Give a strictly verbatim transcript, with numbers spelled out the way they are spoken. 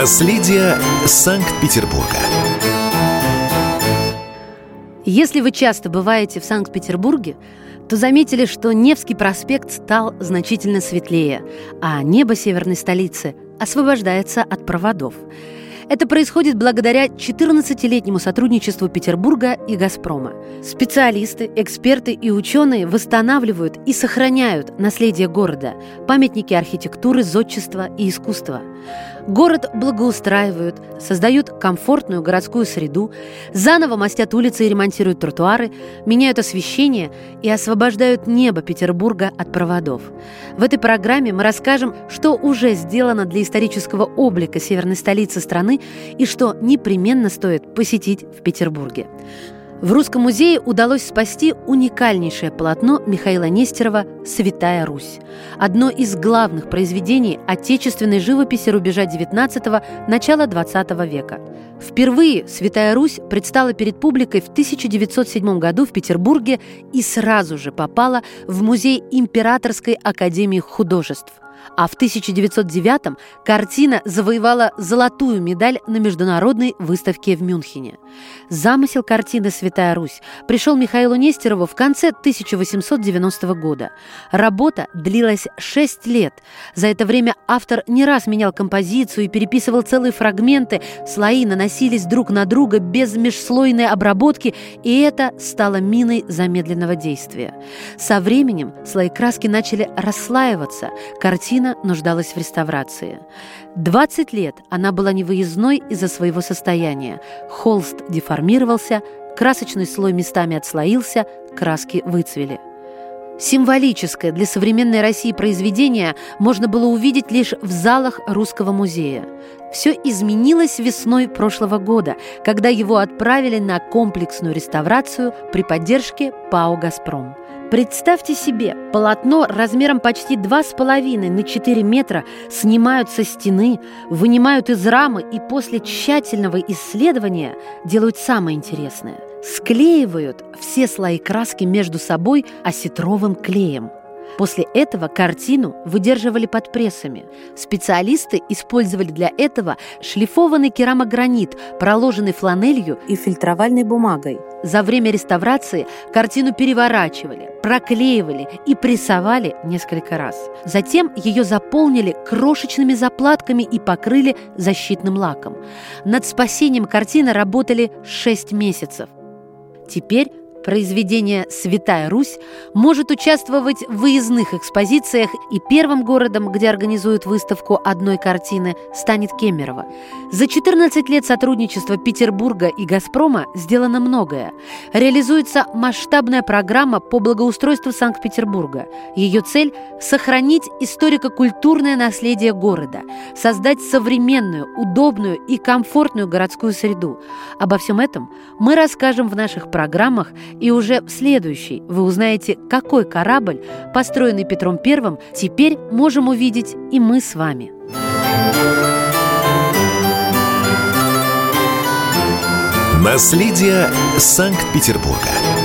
Наследие Санкт-Петербурга. Если вы часто бываете в Санкт-Петербурге, то заметили, что Невский проспект стал значительно светлее, а небо северной столицы освобождается от проводов. Это происходит благодаря четырнадцатилетнему сотрудничеству Петербурга и «Газпрома». Специалисты, эксперты и ученые восстанавливают и сохраняют наследие города, памятники архитектуры, зодчества и искусства. Город благоустраивают, создают комфортную городскую среду, заново мостят улицы и ремонтируют тротуары, меняют освещение и освобождают небо Петербурга от проводов. В этой программе мы расскажем, что уже сделано для исторического облика северной столицы страны и что непременно стоит посетить в Петербурге. В Русском музее удалось спасти уникальнейшее полотно Михаила Нестерова «Святая Русь». Одно из главных произведений отечественной живописи рубежа девятнадцатого – начала двадцатого века. Впервые «Святая Русь» предстала перед публикой в тысяча девятьсот седьмом году в Петербурге и сразу же попала в музей Императорской академии художеств. А в тысяча девятьсот девятом картина завоевала золотую медаль на международной выставке в Мюнхене. Замысел картины «Святая Русь» пришел Михаилу Нестерову в конце тысяча восемьсот девяностого года. Работа длилась шесть лет. За это время автор не раз менял композицию и переписывал целые фрагменты. Слои наносились друг на друга без межслойной обработки, и это стало миной замедленного действия. Со временем слои краски начали расслаиваться. Картина нуждалась в реставрации. двадцать лет она была невыездной из-за своего состояния. Холст деформировался, красочный слой местами отслоился, краски выцвели. Символическое для современной России произведение можно было увидеть лишь в залах Русского музея. Все изменилось весной прошлого года, когда его отправили на комплексную реставрацию при поддержке ПАО «Газпром». Представьте себе, полотно размером почти два с половиной на четыре метра снимают со стены, вынимают из рамы и после тщательного исследования делают самое интересное. Склеивают все слои краски между собой осетровым клеем. После этого картину выдерживали под прессами. Специалисты использовали для этого шлифованный керамогранит, проложенный фланелью и фильтровальной бумагой. За время реставрации картину переворачивали, проклеивали и прессовали несколько раз. Затем ее заполнили крошечными заплатками и покрыли защитным лаком. Над спасением картины работали шесть месяцев. Теперь произведение «Святая Русь» может участвовать в выездных экспозициях, и первым городом, где организуют выставку одной картины, станет Кемерово. За четырнадцать лет сотрудничества Петербурга и «Газпрома» сделано многое. Реализуется масштабная программа по благоустройству Санкт-Петербурга. Ее цель – сохранить историко-культурное наследие города, создать современную, удобную и комфортную городскую среду. Обо всем этом мы расскажем в наших программах. И уже в следующей вы узнаете, какой корабль, построенный Петром Первым, теперь можем увидеть и мы с вами. Наследие Санкт-Петербурга.